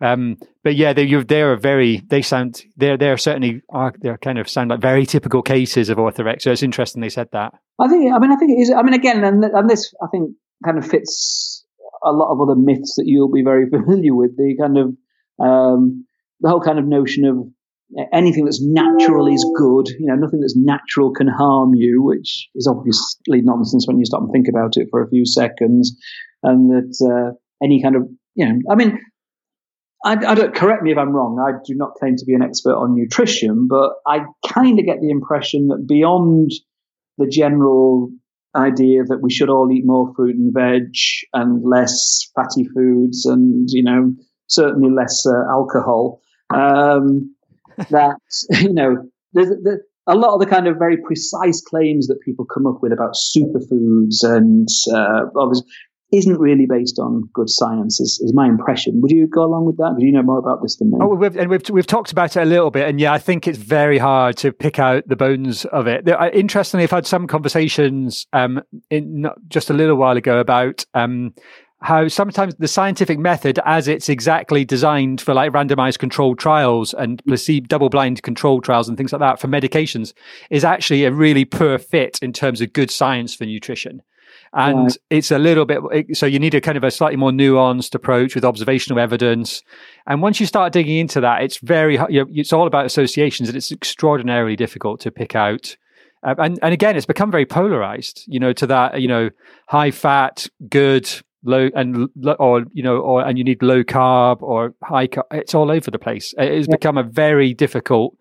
Um, but yeah, they you're, they're a very, they sound, they're, they're certainly, are, they're kind of sound like very typical cases of orthorexia. It's interesting they said that. I think, I mean, I think it is, I mean, again, and, and this, I think, kind of fits a lot of other myths that you'll be very familiar with. The kind of, um, the whole kind of notion of anything that's natural is good. You know, nothing that's natural can harm you, which is obviously nonsense when you stop and think about it for a few seconds. And that uh, any kind of, you know, I mean, I, I don't, correct me if I'm wrong. I do not claim to be an expert on nutrition, but I kind of get the impression that beyond the general idea that we should all eat more fruit and veg and less fatty foods and, you know, certainly less uh, alcohol, um, that, you know, there's, there's a lot of the kind of very precise claims that people come up with about superfoods and uh, obviously isn't really based on good science, is, is my impression. Would you go along with that? Do you know more about this than me? Oh, we've, and we've we've talked about it a little bit, and yeah, I think it's very hard to pick out the bones of it. There, interestingly, I've had some conversations um, in, not just a little while ago about um, how sometimes the scientific method, as it's exactly designed for like randomized controlled trials and placebo double-blind controlled trials and things like that for medications, is actually a really poor fit in terms of good science for nutrition. And right. It's a little bit, so you need a kind of a slightly more nuanced approach with observational evidence. And once you start digging into that, it's very, you know, it's all about associations, and it's extraordinarily difficult to pick out. Uh, and, and again, it's become very polarized, you know, to that, you know, high fat, good, low, and, or, you know, or, and you need low carb or high carb. It's all over the place. It's yeah. become a very difficult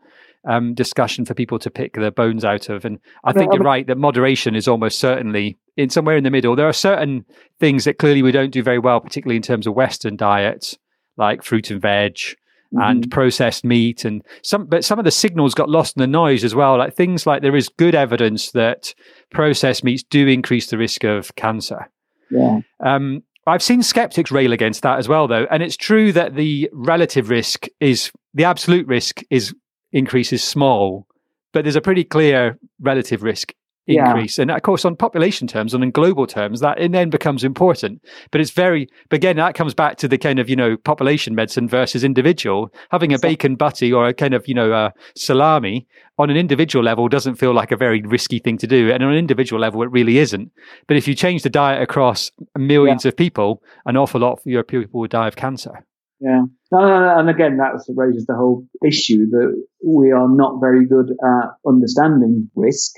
Um, discussion for people to pick their bones out of. And I think you're right that moderation is almost certainly in somewhere in the middle. There are certain things that clearly we don't do very well, particularly in terms of Western diets, like fruit and veg mm-hmm. and processed meat. And some, but some of the signals got lost in the noise as well. Like things like there is good evidence that processed meats do increase the risk of cancer. Yeah. Um, I've seen skeptics rail against that as well, though. And it's true that the relative risk is, the absolute risk is increase is small, but there's a pretty clear relative risk increase. Yeah. And of course, on population terms and in global terms, that it then becomes important. But it's very, but again, that comes back to the kind of, you know, population medicine versus individual. Having a bacon butty or a kind of, you know, uh, salami on an individual level doesn't feel like a very risky thing to do. And on an individual level, it really isn't. But if you change the diet across millions yeah. of people, an awful lot of your people would die of cancer. Yeah. No, no, no. And again, that raises the whole issue that we are not very good at understanding risk.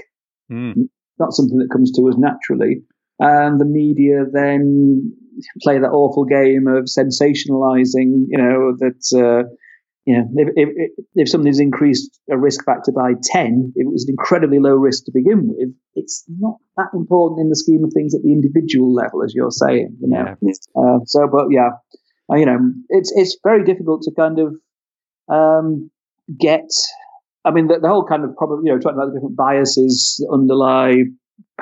Mm. Not something that comes to us naturally. And the media then play that awful game of sensationalizing, you know, that, uh, you know, if, if, if something's increased a risk factor by ten, if it was an incredibly low risk to begin with, it's not that important in the scheme of things at the individual level, as you're saying, you know. Yeah. Uh, so, but yeah. You know, it's it's very difficult to kind of um, get. I mean, the, the whole kind of problem, you know, talking about the different biases that underlie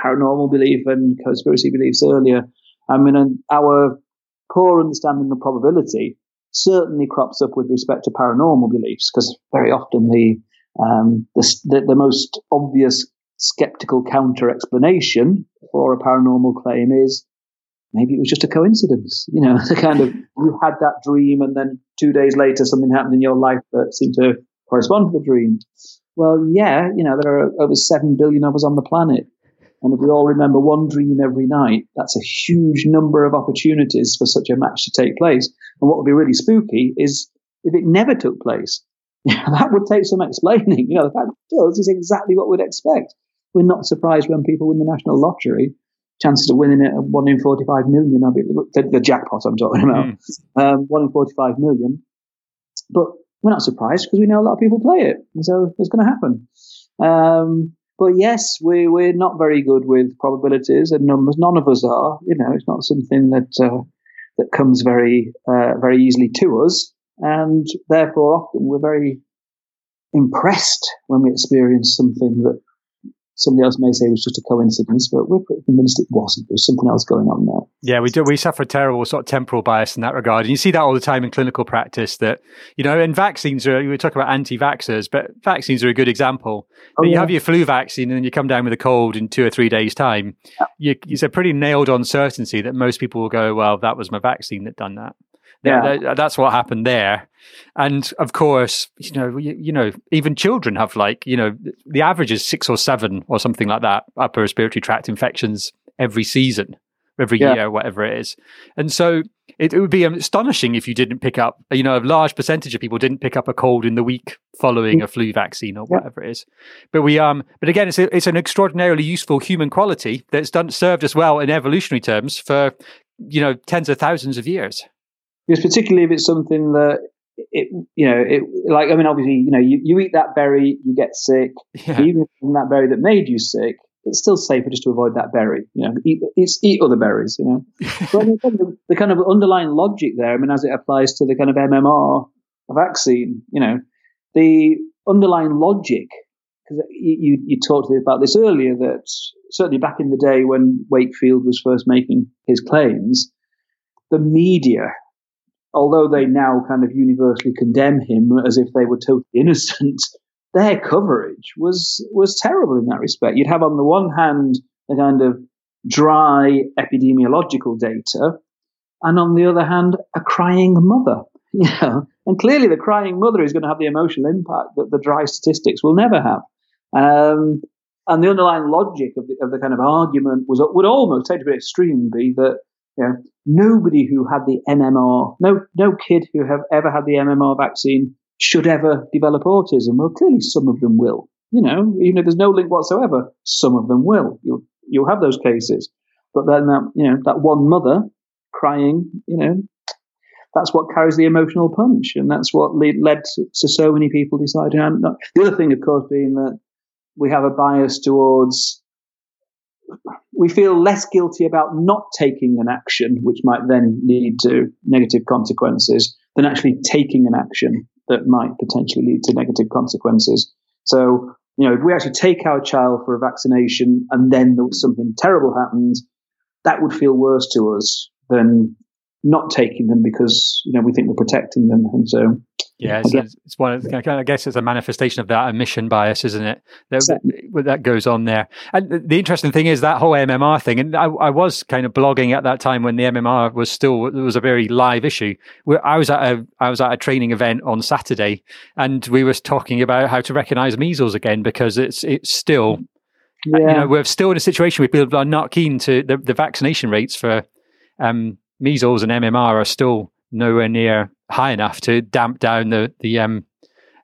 paranormal belief and conspiracy beliefs earlier. I mean, our poor understanding of probability certainly crops up with respect to paranormal beliefs, because very often the, um, the the most obvious skeptical counter explanation for a paranormal claim is, maybe it was just a coincidence, you know, the kind of, you had that dream and then two days later something happened in your life that seemed to correspond to the dream. Well, yeah, you know, there are over seven billion of us on the planet. And if we all remember one dream every night, that's a huge number of opportunities for such a match to take place. And what would be really spooky is if it never took place. That would take some explaining. You know, the fact that it does is exactly what we'd expect. We're not surprised when people win the national lottery. Chances of winning it, one in forty-five million. I mean, the, the jackpot I'm talking about, mm. um, one in forty-five million. But we're not surprised because we know a lot of people play it, and so it's going to happen. Um, but yes, we we're not very good with probabilities and numbers. None of us are. You know, it's not something that uh, that comes very uh, very easily to us, and therefore often we're very impressed when we experience something that somebody else may say it was just a coincidence, but we're pretty convinced it wasn't. There's something else going on there. Yeah, we do. We suffer terrible sort of temporal bias in that regard. And you see that all the time in clinical practice that, you know, and vaccines are, we talk about anti-vaxxers, but vaccines are a good example. Oh, you yeah. have your flu vaccine and then you come down with a cold in two or three days' time. Yeah. You, it's a pretty nailed on certainty that most people will go, well, that was my vaccine that done that. Yeah. That, that's what happened there. And of course, you know, you, you know, even children have like, you know, the average is six or seven or something like that, upper respiratory tract infections every season, every yeah. year, whatever it is. And so It, it would be astonishing if you didn't pick up, you know, a large percentage of people didn't pick up a cold in the week following a flu vaccine or whatever it is. But we, um, but again, it's a, it's an extraordinarily useful human quality that's done served us well in evolutionary terms for, you know, tens of thousands of years. Yes, particularly if it's something that it, you know, it like I mean, obviously, you know, you, you eat that berry, you get sick. Yeah. Even from that berry that made you sick, it's still safer just to avoid that berry. You know, eat, it's, eat other berries. You know, but I mean, the, the kind of underlying logic there. I mean, as it applies to the kind of M M R vaccine, you know, the underlying logic. Because you, you talked about this earlier, that certainly back in the day when Wakefield was first making his claims, the media, although they now kind of universally condemn him as if they were totally innocent, their coverage was was terrible in that respect. You'd have on the one hand the kind of dry epidemiological data, and on the other hand, a crying mother. You know? And clearly the crying mother is going to have the emotional impact that the dry statistics will never have. Um, and the underlying logic of the, of the kind of argument was would almost, take to an extreme, be that, you know, nobody who had the M M R, no no kid who have ever had the M M R vaccine should ever develop autism. Well, clearly some of them will. You know, even if there's no link whatsoever, some of them will. You'll you'll have those cases. But then that, you know, that one mother crying, you know, that's what carries the emotional punch, and that's what lead, led to, to so many people deciding. I'm not. The other thing, of course, being that we have a bias towards. We feel less guilty about not taking an action, which might then lead to negative consequences, than actually taking an action that might potentially lead to negative consequences. So, you know, if we actually take our child for a vaccination and then something terrible happens, that would feel worse to us than not taking them, because, you know, we think we're protecting them. And so, yeah, it's, guess, it's one. Of the, I guess it's a manifestation of that omission bias, isn't it? That, exactly. That goes on there. And the interesting thing is that whole M M R thing. And I, I was kind of blogging at that time when the M M R was still it was a very live issue. Where I was at a I was at a training event on Saturday, and we were talking about how to recognise measles again, because it's it's still, yeah. You know, we're still in a situation where people are not keen to the, the vaccination rates for um, measles and M M R are still nowhere near high enough to damp down the the um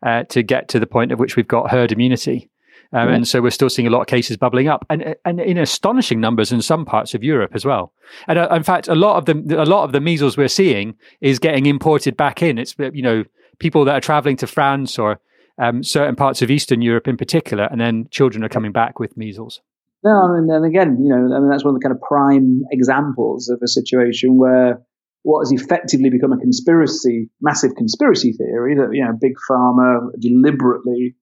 uh, to get to the point at which we've got herd immunity, um, yeah. And so we're still seeing a lot of cases bubbling up, and and in astonishing numbers in some parts of Europe as well. And uh, in fact, a lot of the a lot of the measles we're seeing is getting imported back in. It's, you know, people that are traveling to France or um, certain parts of Eastern Europe in particular, and then children are coming back with measles. No, I mean, and again, you know, I mean, that's one of the kind of prime examples of a situation where what has effectively become a conspiracy, massive conspiracy theory, that, you know, big pharma deliberately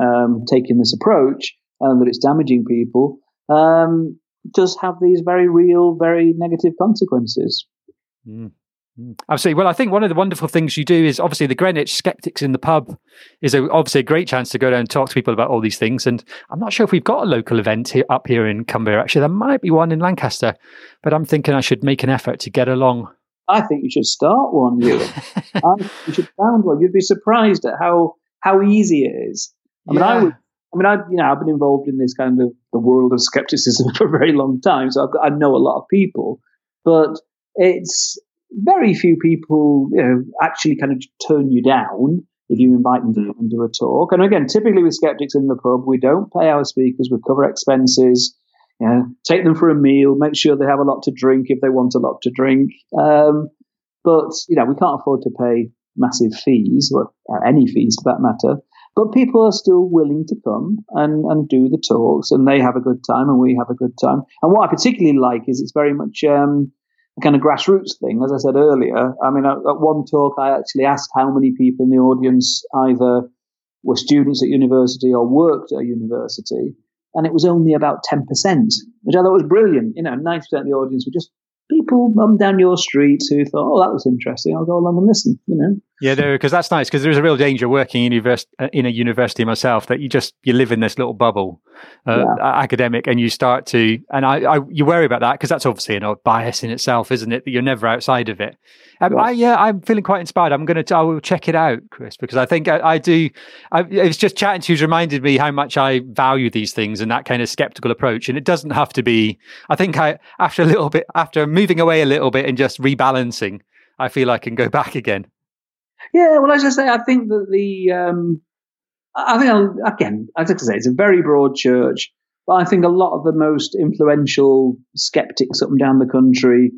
um, taking this approach and that it's damaging people, um, does have these very real, very negative consequences. Mm. Absolutely. Well, I think one of the wonderful things you do is obviously the Greenwich Skeptics in the Pub is a, obviously a great chance to go down and talk to people about all these things. And I'm not sure if we've got a local event here, up here in Cumbria. Actually, there might be one in Lancaster, but I'm thinking I should make an effort to get along. I think you should start one, Ewan. I, you should found one. You'd be surprised at how how easy it is. I mean, yeah. I would. I mean, I you know, I've been involved in this kind of the world of skepticism for a very long time, so I've got, I know a lot of people, but it's very few people, you know, actually kind of turn you down if you invite them to come and do a talk. And again, typically with Skeptics in the Pub, we don't pay our speakers; we cover expenses. You know, take them for a meal, make sure they have a lot to drink if they want a lot to drink. Um, but, you know, we can't afford to pay massive fees, or, or any fees for that matter. But people are still willing to come and, and do the talks, and they have a good time and we have a good time. And what I particularly like is it's very much um, a kind of grassroots thing, as I said earlier. I mean, at, at one talk, I actually asked how many people in the audience either were students at university or worked at a university. And it was only about ten percent, which I thought was brilliant. You know, ninety percent of the audience were just people um, down your street who thought, oh, that was interesting, I'll go along and listen, you know. Yeah, because that's nice, because there is a real danger working in, univers- in a university myself that you just, you live in this little bubble, uh, yeah. academic, and you start to, and I, I you worry about that, because that's obviously an odd bias in itself, isn't it, that you're never outside of it. Um, yeah. I, yeah, I'm feeling quite inspired. I'm going to, I will check it out, Chris, because I think I, I do, I, it's just chatting to you has reminded me how much I value these things and that kind of skeptical approach. And it doesn't have to be, I think I, after a little bit, after moving away a little bit and just rebalancing, I feel I can go back again. Yeah, well, as I say, I think that the, um, I think, I'll, again, as I say, it's a very broad church, but I think a lot of the most influential skeptics up and down the country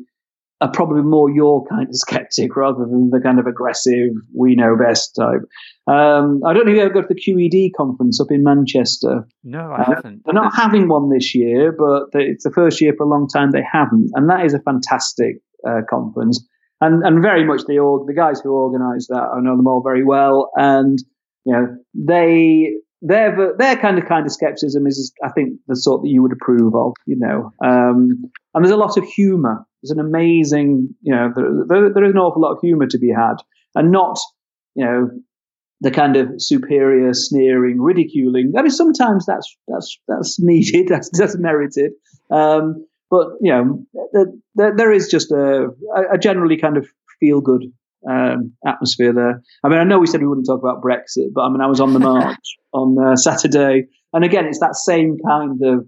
are probably more your kind of skeptic rather than the kind of aggressive, we know best type. Um, I don't know if you ever go to the Q E D conference up in Manchester. No, I uh, haven't. They're not having one this year, but it's the first year for a long time they haven't. And that is a fantastic uh, conference. And, and very much the org, the guys who organise that, I know them all very well, and you know they their their kind of kind of scepticism is, I think, the sort that you would approve of, you know. Um, and there's a lot of humour. There's an amazing, you know, there, there, there is an awful lot of humour to be had, and not, you know, the kind of superior sneering, ridiculing. I mean, sometimes that's that's that's needed, that's that's merited. Um, But, you know, there, there is just a, a generally kind of feel-good um, atmosphere there. I mean, I know we said we wouldn't talk about Brexit, but I mean, I was on the march on uh, Saturday. And again, it's that same kind of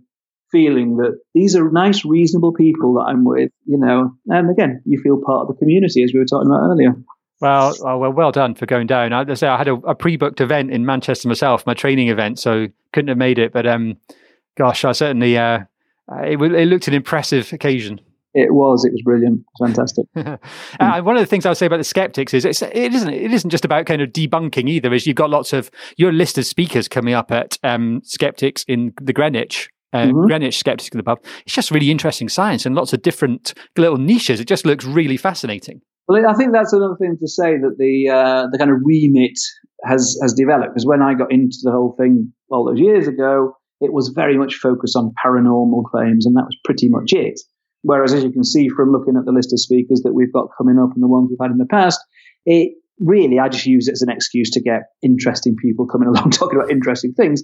feeling that these are nice, reasonable people that I'm with, you know. And again, you feel part of the community, as we were talking about earlier. Well, well, well done for going down. I, say I had a, a pre-booked event in Manchester myself, my training event, so couldn't have made it. But, um, gosh, I certainly... Uh, Uh, it, it looked an impressive occasion. It was. It was brilliant. Fantastic. uh, and one of the things I would say about the skeptics is it's, it isn't it isn't just about kind of debunking either. Is you've got lots of your list of speakers coming up at um, skeptics in the Greenwich. Uh, mm-hmm. Greenwich Skeptics in the Pub. It's just really interesting science and lots of different little niches. It just looks really fascinating. Well, I think that's another thing to say that the uh, the kind of remit has has developed. Because when I got into the whole thing all those years ago, it was very much focused on paranormal claims, and that was pretty much it. Whereas, as you can see from looking at the list of speakers that we've got coming up and the ones we've had in the past, it really, I just use it as an excuse to get interesting people coming along talking about interesting things.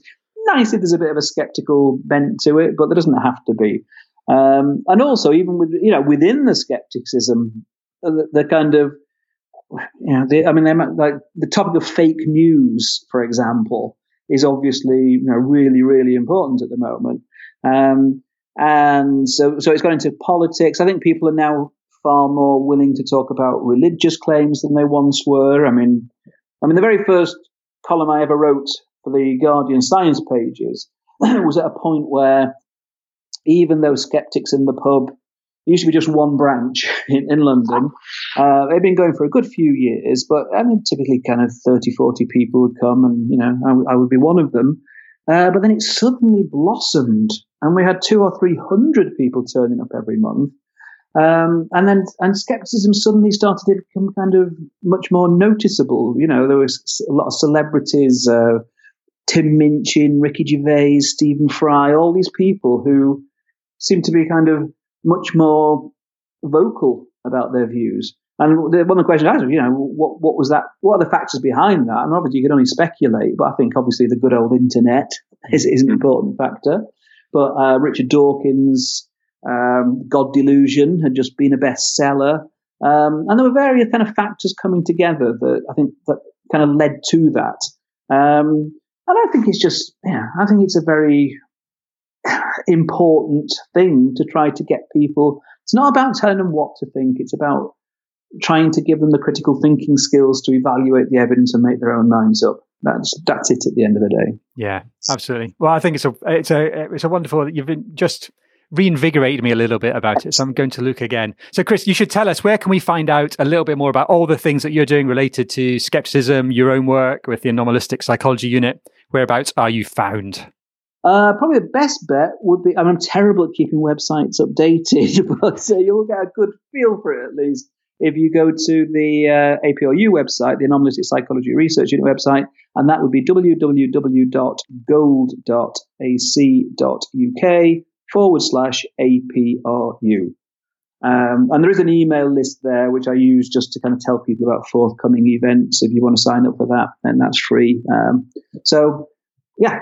Nice if there's a bit of a skeptical bent to it, but there doesn't have to be. Um, and also, even with, you know, within the skepticism, the, the kind of, you know, the, I mean, like the topic of fake news, for example, is obviously, you know, really, really important at the moment. Um, and so so it's gone into politics. I think people are now far more willing to talk about religious claims than they once were. I mean, I mean, the very first column I ever wrote for the Guardian Science pages was at a point where even though skeptics in the pub, it used to be just one branch in, in London. Uh, they've been going for a good few years, but I mean, typically kind of thirty, forty people would come and, you know, I, I would be one of them. Uh, but then it suddenly blossomed and we had two or three hundred people turning up every month. Um, and then, and skepticism suddenly started to become kind of much more noticeable. You know, there was a lot of celebrities, uh, Tim Minchin, Ricky Gervais, Stephen Fry, all these people who seemed to be kind of much more vocal about their views. And one of the questions I asked, you know, what what was that? What are the factors behind that? And obviously you can only speculate, but I think obviously the good old internet is, is an important factor. But uh, Richard Dawkins' um, God Delusion had just been a bestseller. Um, and there were various kind of factors coming together that I think that kind of led to that. Um, and I think it's just, yeah, I think it's a very important thing to try to get people. It's not about telling them what to think. It's about trying to give them the critical thinking skills to evaluate the evidence and make their own minds up. That's that's it at the end of the day. Yeah, absolutely. Well, I think it's a it's a it's a wonderful. You've been just reinvigorated me a little bit about it, so I'm going to look again. So, Chris, you should tell us, where can we find out a little bit more about all the things that you're doing related to skepticism, your own work with the Anomalistic Psychology Unit? Whereabouts are you found? Uh, probably the best bet would be, I mean, I'm terrible at keeping websites updated, but uh, you'll get a good feel for it, at least, if you go to the uh, A P R U website, the Anomalistic Psychology Research Unit website, and that would be w w w dot gold dot a c dot u k forward slash A P R U. Um, and there is an email list there, which I use just to kind of tell people about forthcoming events. If you want to sign up for that, then that's free. Um, so, yeah.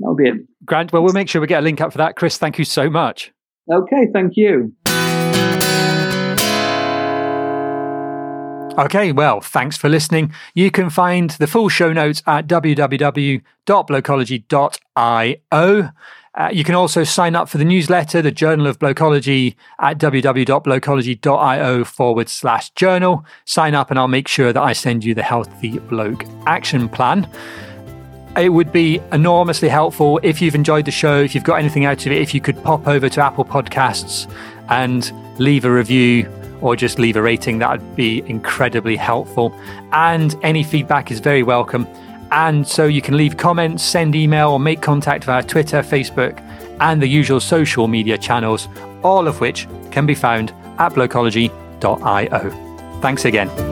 That'll be it. Grant, well, we'll make sure we get a link up for that. Chris, thank you so much. Okay, thank you. Okay, well, thanks for listening. You can find the full show notes at w w w dot blokeology dot i o. Uh, you can also sign up for the newsletter, the Journal of Blokeology, at www.blokeology.io forward slash journal. Sign up and I'll make sure that I send you the Healthy Bloke Action Plan. It would be enormously helpful if you've enjoyed the show, if you've got anything out of it, if you could pop over to Apple Podcasts and leave a review or just leave a rating. That would be incredibly helpful. And any feedback is very welcome. And so you can leave comments, send email, or make contact via Twitter, Facebook, and the usual social media channels, all of which can be found at blokeology dot io. Thanks again.